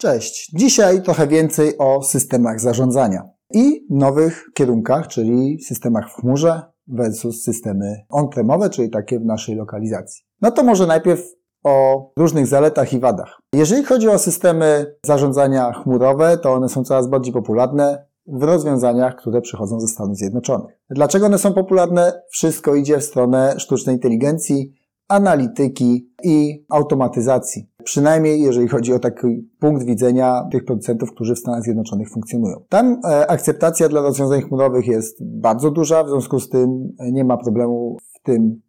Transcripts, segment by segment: Cześć! Dzisiaj trochę więcej o systemach zarządzania i nowych kierunkach, czyli systemach w chmurze versus systemy on-premowe, czyli takie w naszej lokalizacji. No to może najpierw o różnych zaletach i wadach. Jeżeli chodzi o systemy zarządzania chmurowe, to one są coraz bardziej popularne w rozwiązaniach, które przychodzą ze Stanów Zjednoczonych. Dlaczego one są popularne? Wszystko idzie w stronę sztucznej inteligencji, analityki i automatyzacji. Przynajmniej jeżeli chodzi o taki punkt widzenia tych producentów, którzy w Stanach Zjednoczonych funkcjonują. Tam akceptacja dla rozwiązań chmurowych jest bardzo duża, w związku z tym nie ma problemu w tym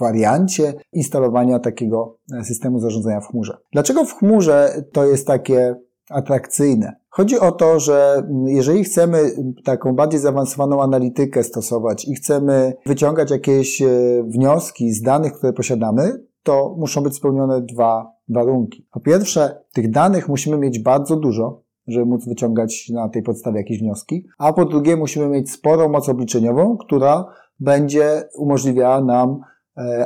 wariancie instalowania takiego systemu zarządzania w chmurze. Dlaczego w chmurze to jest takie atrakcyjne? Chodzi o to, że jeżeli chcemy taką bardziej zaawansowaną analitykę stosować i chcemy wyciągać jakieś wnioski z danych, które posiadamy, to muszą być spełnione dwa warunki. Po pierwsze, tych danych musimy mieć bardzo dużo, żeby móc wyciągać na tej podstawie jakieś wnioski, a po drugie musimy mieć sporą moc obliczeniową, która będzie umożliwiała nam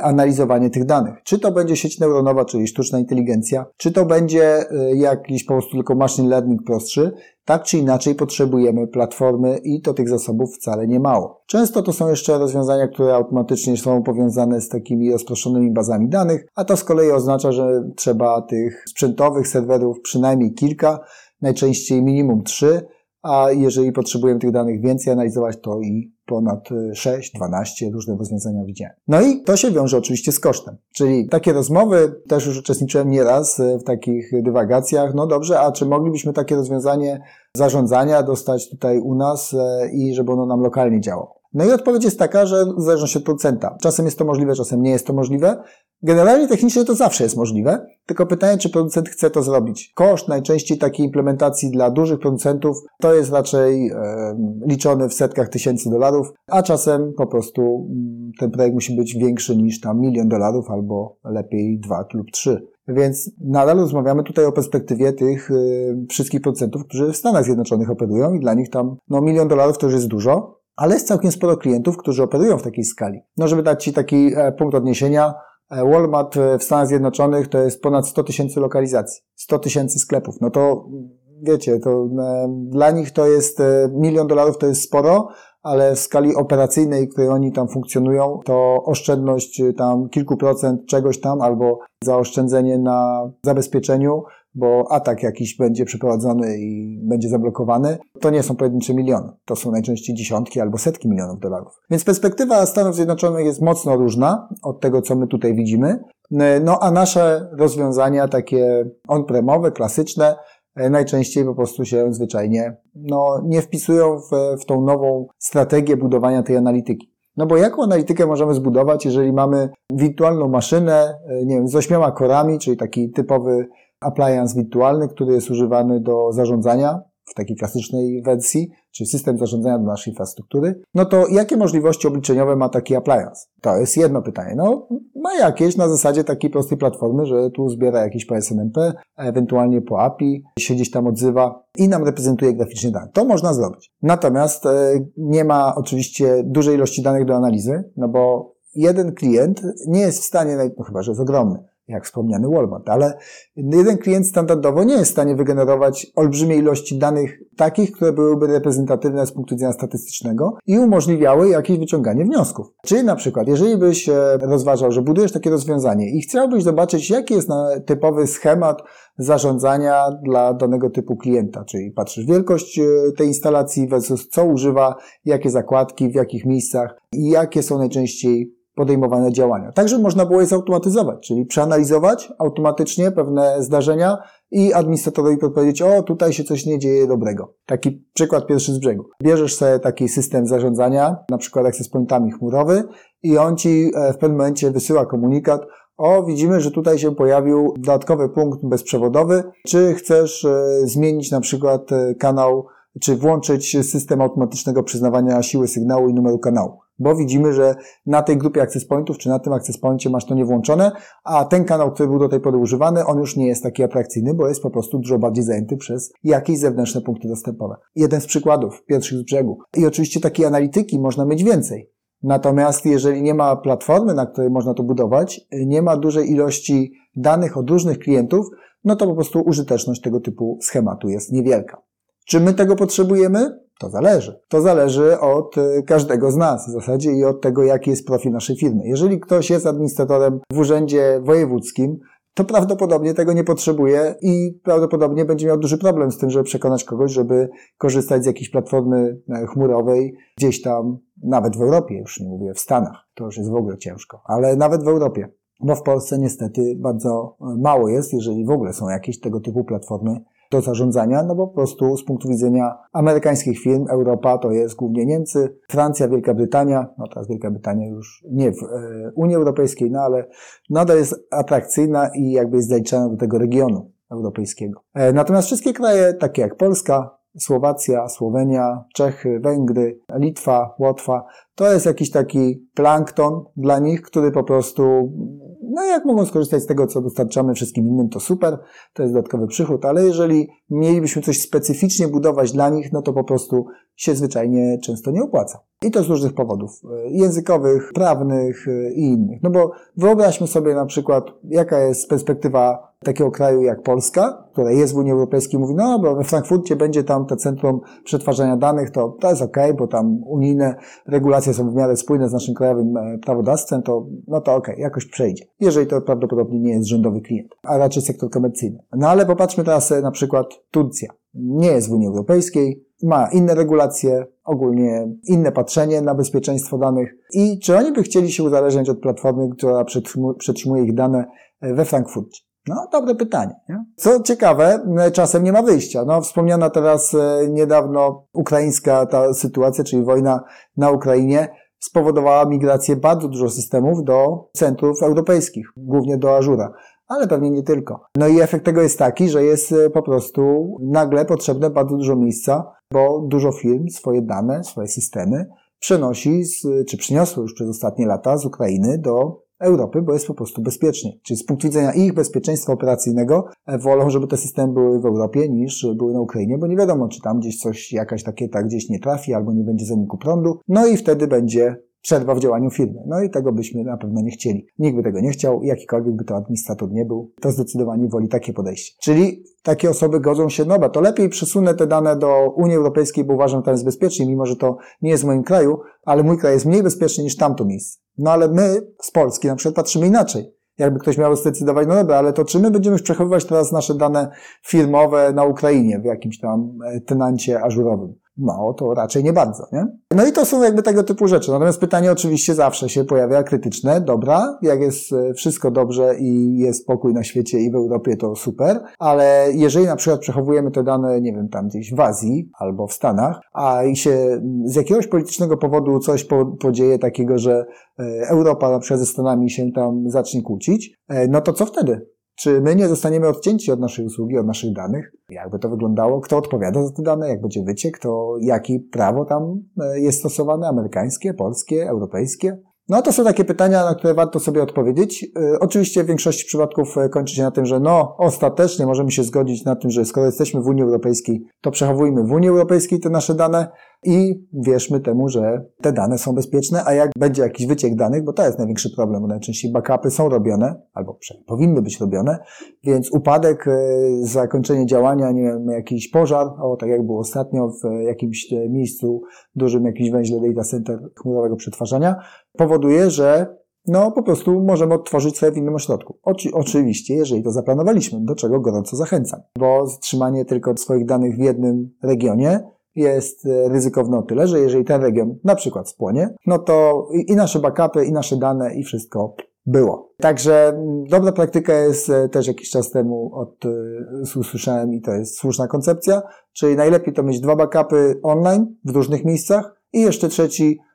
analizowanie tych danych. Czy to będzie sieć neuronowa, czyli sztuczna inteligencja, czy to będzie jakiś po prostu tylko machine learning prostszy, tak czy inaczej potrzebujemy platformy i to tych zasobów wcale nie mało. Często to są jeszcze rozwiązania, które automatycznie są powiązane z takimi rozproszonymi bazami danych, a to z kolei oznacza, że trzeba tych sprzętowych serwerów przynajmniej kilka, najczęściej minimum 3, a jeżeli potrzebujemy tych danych więcej analizować, to i ponad 6, 12 różne rozwiązania widziałem. No i to się wiąże oczywiście z kosztem. Czyli takie rozmowy, też już uczestniczyłem nieraz w takich dywagacjach, no dobrze, a czy moglibyśmy takie rozwiązanie zarządzania dostać tutaj u nas i żeby ono nam lokalnie działało? No i odpowiedź jest taka, że w zależności od producenta. Czasem jest to możliwe, czasem nie jest to możliwe. Generalnie technicznie to zawsze jest możliwe, tylko pytanie, czy producent chce to zrobić. Koszt najczęściej takiej implementacji dla dużych producentów to jest raczej liczony w setkach tysięcy dolarów, a czasem po prostu ten projekt musi być większy niż tam $1 000 000 albo lepiej 2 lub 3. Więc nadal rozmawiamy tutaj o perspektywie tych wszystkich producentów, którzy w Stanach Zjednoczonych operują i dla nich tam $1 000 000 to już jest dużo, ale jest całkiem sporo klientów, którzy operują w takiej skali. No, żeby dać Ci taki punkt odniesienia, Walmart w Stanach Zjednoczonych to jest ponad 100 tysięcy lokalizacji, 100 tysięcy sklepów. No to wiecie, to dla nich to jest $1 000 000 to jest sporo, ale w skali operacyjnej, w której oni tam funkcjonują, to oszczędność tam kilku procent czegoś tam albo zaoszczędzenie na zabezpieczeniu, bo atak jakiś będzie przeprowadzony i będzie zablokowany, to nie są pojedyncze miliony. To są najczęściej dziesiątki albo setki milionów dolarów. Więc perspektywa Stanów Zjednoczonych jest mocno różna od tego, co my tutaj widzimy. No a nasze rozwiązania takie on-premowe, klasyczne, najczęściej po prostu się zwyczajnie nie wpisują w tą nową strategię budowania tej analityki. No bo jaką analitykę możemy zbudować, jeżeli mamy wirtualną maszynę, nie wiem, z 8 korami, czyli taki typowy appliance wirtualny, który jest używany do zarządzania w takiej klasycznej wersji, czy system zarządzania do naszej infrastruktury, no to jakie możliwości obliczeniowe ma taki appliance? To jest jedno pytanie. No, ma jakieś na zasadzie takiej prostej platformy, że tu zbiera jakiś po SNMP, ewentualnie po API, się gdzieś tam odzywa i nam reprezentuje graficznie dane. To można zrobić. Natomiast nie ma oczywiście dużej ilości danych do analizy, no bo jeden klient nie jest w stanie, no chyba że jest ogromny, jak wspomniany Walmart, ale jeden klient standardowo nie jest w stanie wygenerować olbrzymiej ilości danych takich, które byłyby reprezentatywne z punktu widzenia statystycznego i umożliwiały jakieś wyciąganie wniosków. Czyli na przykład, jeżeli byś rozważał, że budujesz takie rozwiązanie i chciałbyś zobaczyć, jaki jest typowy schemat zarządzania dla danego typu klienta, czyli patrzysz wielkość tej instalacji versus co używa, jakie zakładki, w jakich miejscach i jakie są najczęściej podejmowane działania. Także można było je zautomatyzować, czyli przeanalizować automatycznie pewne zdarzenia i administratorowi podpowiedzieć, o tutaj się coś nie dzieje dobrego. Taki przykład pierwszy z brzegu. Bierzesz sobie taki system zarządzania, na przykład access pointami chmurowy i on Ci w pewnym momencie wysyła komunikat, o widzimy, że tutaj się pojawił dodatkowy punkt bezprzewodowy, czy chcesz zmienić na przykład kanał, czy włączyć system automatycznego przyznawania siły sygnału i numeru kanału. Bo widzimy, że na tej grupie access pointów, czy na tym access pointie masz to niewłączone, a ten kanał, który był do tej pory używany, on już nie jest taki atrakcyjny, bo jest po prostu dużo bardziej zajęty przez jakieś zewnętrzne punkty dostępowe. Jeden z przykładów, pierwszych z brzegu. I oczywiście takiej analityki można mieć więcej. Natomiast jeżeli nie ma platformy, na której można to budować, nie ma dużej ilości danych od różnych klientów, no to po prostu użyteczność tego typu schematu jest niewielka. Czy my tego potrzebujemy? To zależy. To zależy od każdego z nas w zasadzie i od tego, jaki jest profil naszej firmy. Jeżeli ktoś jest administratorem w urzędzie wojewódzkim, to prawdopodobnie tego nie potrzebuje i prawdopodobnie będzie miał duży problem z tym, żeby przekonać kogoś, żeby korzystać z jakiejś platformy chmurowej gdzieś tam, nawet w Europie, już nie mówię, w Stanach. To już jest w ogóle ciężko, ale nawet w Europie. No w Polsce niestety bardzo mało jest, jeżeli w ogóle są jakieś tego typu platformy do zarządzania, no bo po prostu z punktu widzenia amerykańskich firm Europa to jest głównie Niemcy, Francja, Wielka Brytania, no teraz Wielka Brytania już nie w Unii Europejskiej, no ale nadal jest atrakcyjna i jakby jest zaliczana do tego regionu europejskiego. Natomiast wszystkie kraje, takie jak Polska, Słowacja, Słowenia, Czechy, Węgry, Litwa, Łotwa, to jest jakiś taki plankton dla nich, który po prostu, no jak mogą skorzystać z tego, co dostarczamy wszystkim innym, to super, to jest dodatkowy przychód, ale jeżeli mielibyśmy coś specyficznie budować dla nich, no to po prostu się zwyczajnie często nie opłaca. I to z różnych powodów językowych, prawnych i innych. No bo wyobraźmy sobie na przykład, jaka jest perspektywa takiego kraju jak Polska, która jest w Unii Europejskiej, mówi, no bo we Frankfurcie będzie tam to centrum przetwarzania danych, to jest okej, bo tam unijne regulacje są w miarę spójne z naszym krajowym prawodawstwem, to okej, jakoś przejdzie. Jeżeli to prawdopodobnie nie jest rządowy klient, a raczej sektor komercyjny. No ale popatrzmy teraz na przykład Turcja. Nie jest w Unii Europejskiej, ma inne regulacje, ogólnie inne patrzenie na bezpieczeństwo danych i czy oni by chcieli się uzależniać od platformy, która przetrzymuje ich dane we Frankfurcie? No, dobre pytanie. Nie? Co ciekawe, czasem nie ma wyjścia. No, wspomniana teraz niedawno ukraińska ta sytuacja, czyli wojna na Ukrainie, spowodowała migrację bardzo dużo systemów do centrów europejskich, głównie do Azura. Ale pewnie nie tylko. No i efekt tego jest taki, że jest po prostu nagle potrzebne bardzo dużo miejsca, bo dużo firm swoje dane, swoje systemy przenosi, czy przyniosło już przez ostatnie lata z Ukrainy do Europy, bo jest po prostu bezpieczniej. Czyli z punktu widzenia ich bezpieczeństwa operacyjnego wolą, żeby te systemy były w Europie niż były na Ukrainie, bo nie wiadomo, czy tam gdzieś coś, jakaś rakieta gdzieś nie trafi albo nie będzie zaniku prądu. No i wtedy będzie przerwa w działaniu firmy. No i tego byśmy na pewno nie chcieli. Nikt by tego nie chciał, jakikolwiek by to administrator nie był, to zdecydowanie woli takie podejście. Czyli takie osoby godzą się, no bo to lepiej przesunę te dane do Unii Europejskiej, bo uważam, że tam jest bezpiecznie, mimo że to nie jest w moim kraju, ale mój kraj jest mniej bezpieczny niż tamto miejsce. No ale my z Polski na przykład patrzymy inaczej. Jakby ktoś miał zdecydować, no dobra, ale to czy my będziemy przechowywać teraz nasze dane firmowe na Ukrainie w jakimś tam tenancie azurowym? No, to raczej nie bardzo, nie? No i to są jakby tego typu rzeczy. Natomiast pytanie oczywiście zawsze się pojawia krytyczne. Dobra, jak jest wszystko dobrze i jest pokój na świecie i w Europie, to super, ale jeżeli na przykład przechowujemy te dane, nie wiem, tam gdzieś w Azji albo w Stanach, a i się z jakiegoś politycznego powodu coś podzieje takiego, że Europa na przykład ze Stanami się tam zacznie kłócić, no to co wtedy? Czy my nie zostaniemy odcięci od naszej usługi, od naszych danych? Jakby to wyglądało? Kto odpowiada za te dane? Jak będzie wyciek? To jakie prawo tam jest stosowane? Amerykańskie, polskie, europejskie? No to są takie pytania, na które warto sobie odpowiedzieć. Oczywiście w większości przypadków kończy się na tym, że no ostatecznie możemy się zgodzić na tym, że skoro jesteśmy w Unii Europejskiej, to przechowujmy w Unii Europejskiej te nasze dane i wierzmy temu, że te dane są bezpieczne, a jak będzie jakiś wyciek danych, bo to jest największy problem, bo najczęściej backupy są robione, albo powinny być robione, więc upadek, zakończenie działania, nie wiem, jakiś pożar, tak jak było ostatnio w jakimś miejscu, dużym jakimś węźle data center chmurowego przetwarzania, powoduje, że no po prostu możemy odtworzyć sobie w innym ośrodku. Oczywiście, jeżeli to zaplanowaliśmy, do czego gorąco zachęcam, bo trzymanie tylko swoich danych w jednym regionie jest ryzykowne o tyle, że jeżeli ten region na przykład spłonie, no to i nasze backupy, i nasze dane, i wszystko było. Także dobra praktyka jest też jakiś czas temu usłyszałem i to jest słuszna koncepcja, czyli najlepiej to mieć 2 backupy online w różnych miejscach i jeszcze 3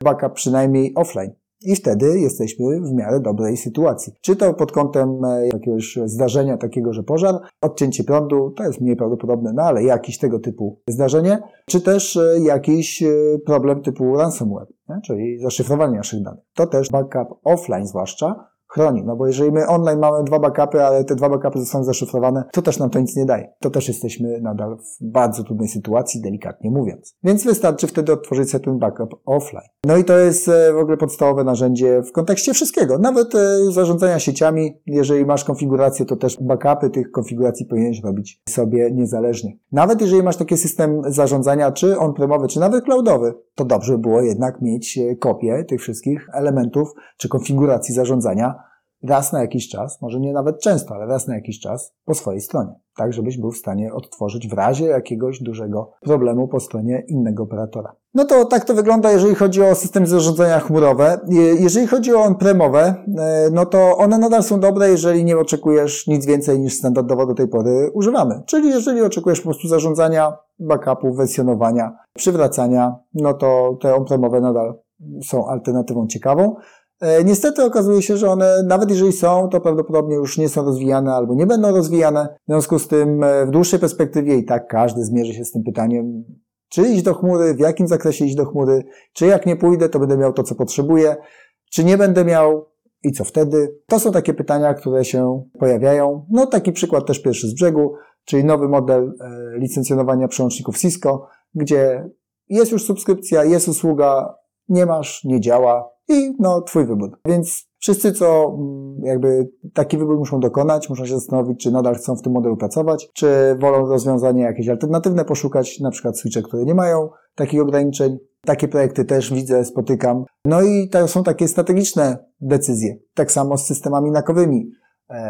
backup przynajmniej offline. I wtedy jesteśmy w miarę dobrej sytuacji. Czy to pod kątem jakiegoś zdarzenia takiego, że pożar, odcięcie prądu, to jest mniej prawdopodobne, no ale jakieś tego typu zdarzenie, czy też jakiś problem typu ransomware, nie? Czyli zaszyfrowanie naszych danych. To też backup offline zwłaszcza, chroni, no bo jeżeli my online mamy dwa backupy, ale te dwa backupy zostaną zaszyfrowane, to też nam to nic nie daje. To też jesteśmy nadal w bardzo trudnej sytuacji, delikatnie mówiąc. Więc wystarczy wtedy odtworzyć sobie ten backup offline. No i to jest w ogóle podstawowe narzędzie w kontekście wszystkiego, nawet zarządzania sieciami. Jeżeli masz konfigurację, to też backupy tych konfiguracji powinieneś robić sobie niezależnie. Nawet jeżeli masz taki system zarządzania, czy on-premowy, czy nawet cloudowy, to dobrze by było jednak mieć kopię tych wszystkich elementów, czy konfiguracji zarządzania raz na jakiś czas, może nie nawet często, ale raz na jakiś czas po swojej stronie. Tak, żebyś był w stanie odtworzyć w razie jakiegoś dużego problemu po stronie innego operatora. No to tak to wygląda, jeżeli chodzi o systemy zarządzania chmurowe. Jeżeli chodzi o on-premowe, no to one nadal są dobre, jeżeli nie oczekujesz nic więcej niż standardowo do tej pory używamy. Czyli jeżeli oczekujesz po prostu zarządzania, backupu, wersjonowania, przywracania, no to te on-premowe nadal są alternatywą ciekawą. Niestety okazuje się, że one, nawet jeżeli są, to prawdopodobnie już nie są rozwijane albo nie będą rozwijane. W związku z tym w dłuższej perspektywie i tak każdy zmierzy się z tym pytaniem, czy iść do chmury, w jakim zakresie iść do chmury, czy jak nie pójdę, to będę miał to, co potrzebuję, czy nie będę miał i co wtedy. To są takie pytania, które się pojawiają. No taki przykład też pierwszy z brzegu, czyli nowy model licencjonowania przełączników Cisco, gdzie jest już subskrypcja, jest usługa, nie masz, nie działa. I no, twój wybór. Więc wszyscy, co jakby taki wybór muszą dokonać, muszą się zastanowić, czy nadal chcą w tym modelu pracować, czy wolą rozwiązania jakieś alternatywne poszukać, na przykład switche, które nie mają takich ograniczeń. Takie projekty też widzę, spotykam. No i to są takie strategiczne decyzje. Tak samo z systemami NAC-owymi.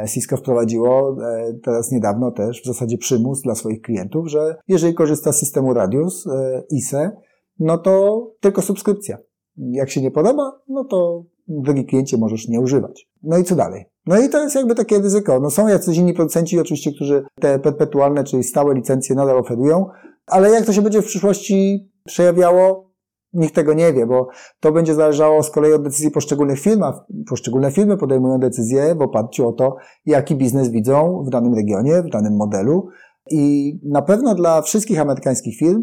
Cisco wprowadziło teraz niedawno też w zasadzie przymus dla swoich klientów, że jeżeli korzysta z systemu Radius, ISE, no to tylko subskrypcja. Jak się nie podoba, no to drogi kliencie możesz nie używać. No i co dalej? No i to jest jakby takie ryzyko. No są jacyś inni producenci oczywiście, którzy te perpetualne, czyli stałe licencje nadal oferują, ale jak to się będzie w przyszłości przejawiało, nikt tego nie wie, bo to będzie zależało z kolei od decyzji poszczególnych firm, a poszczególne firmy podejmują decyzje w oparciu o to, jaki biznes widzą w danym regionie, w danym modelu i na pewno dla wszystkich amerykańskich firm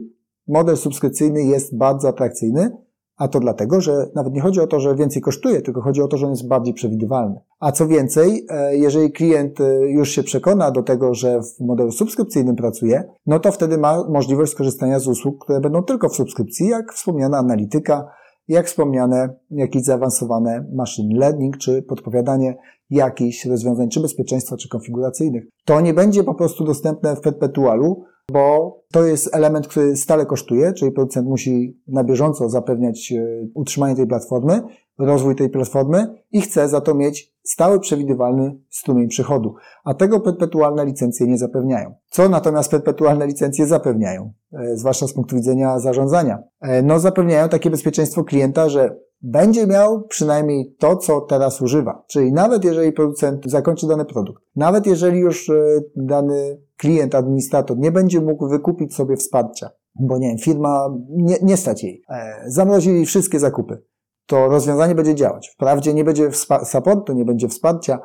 model subskrypcyjny jest bardzo atrakcyjny, a to dlatego, że nawet nie chodzi o to, że więcej kosztuje, tylko chodzi o to, że on jest bardziej przewidywalny. A co więcej, jeżeli klient już się przekona do tego, że w modelu subskrypcyjnym pracuje, no to wtedy ma możliwość skorzystania z usług, które będą tylko w subskrypcji, jak wspomniana analityka, jak wspomniane jakieś zaawansowane machine learning, czy podpowiadanie jakichś rozwiązań, czy bezpieczeństwa, czy konfiguracyjnych. To nie będzie po prostu dostępne w perpetualu, bo to jest element, który stale kosztuje, czyli producent musi na bieżąco zapewniać utrzymanie tej platformy, rozwój tej platformy i chce za to mieć stały, przewidywalny strumień przychodu. A tego perpetualne licencje nie zapewniają. Co natomiast perpetualne licencje zapewniają? Zwłaszcza z punktu widzenia zarządzania. No zapewniają takie bezpieczeństwo klienta, że będzie miał przynajmniej to, co teraz używa. Czyli nawet jeżeli producent zakończy dany produkt, nawet jeżeli już dany klient, administrator nie będzie mógł wykupić sobie wsparcia, bo nie wiem, firma nie stać jej, zamrozili wszystkie zakupy, to rozwiązanie będzie działać. Wprawdzie nie będzie supportu, nie będzie wsparcia,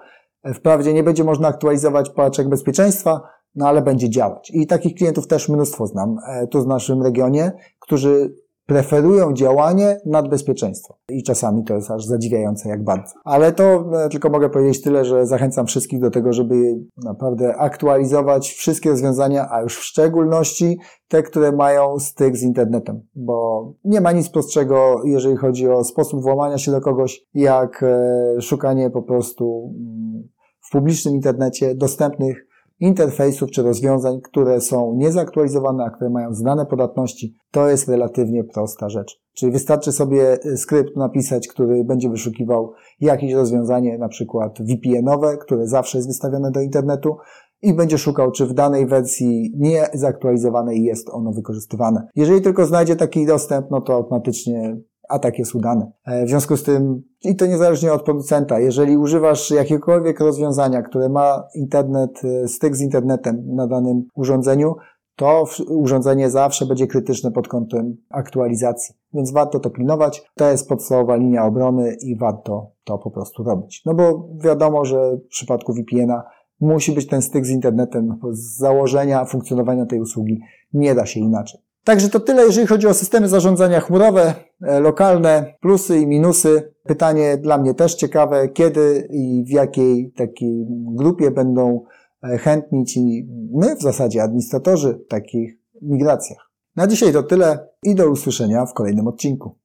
wprawdzie nie będzie można aktualizować paczek bezpieczeństwa, no ale będzie działać. I takich klientów też mnóstwo znam tu w naszym regionie, którzy preferują działanie nad bezpieczeństwo. I czasami to jest aż zadziwiające jak bardzo. Ale to tylko mogę powiedzieć tyle, że zachęcam wszystkich do tego, żeby naprawdę aktualizować wszystkie rozwiązania, a już w szczególności te, które mają styk z internetem. Bo nie ma nic prostszego, jeżeli chodzi o sposób włamania się do kogoś, jak szukanie po prostu w publicznym internecie dostępnych interfejsów czy rozwiązań, które są niezaktualizowane, a które mają znane podatności, to jest relatywnie prosta rzecz. Czyli wystarczy sobie skrypt napisać, który będzie wyszukiwał jakieś rozwiązanie, na przykład VPN-owe, które zawsze jest wystawione do internetu i będzie szukał, czy w danej wersji niezaktualizowanej jest ono wykorzystywane. Jeżeli tylko znajdzie taki dostęp, no to automatycznie atak jest udany. W związku z tym, i to niezależnie od producenta, jeżeli używasz jakiegokolwiek rozwiązania, które ma internet, styk z internetem na danym urządzeniu, to urządzenie zawsze będzie krytyczne pod kątem aktualizacji. Więc warto to pilnować. To jest podstawowa linia obrony i warto to po prostu robić. No bo wiadomo, że w przypadku VPN-a musi być ten styk z internetem. Z założenia funkcjonowania tej usługi nie da się inaczej. Także to tyle, jeżeli chodzi o systemy zarządzania chmurowe, lokalne, plusy i minusy. Pytanie dla mnie też ciekawe, kiedy i w jakiej takiej grupie będą chętni ci my, w zasadzie administratorzy, takich migracjach. Na dzisiaj to tyle i do usłyszenia w kolejnym odcinku.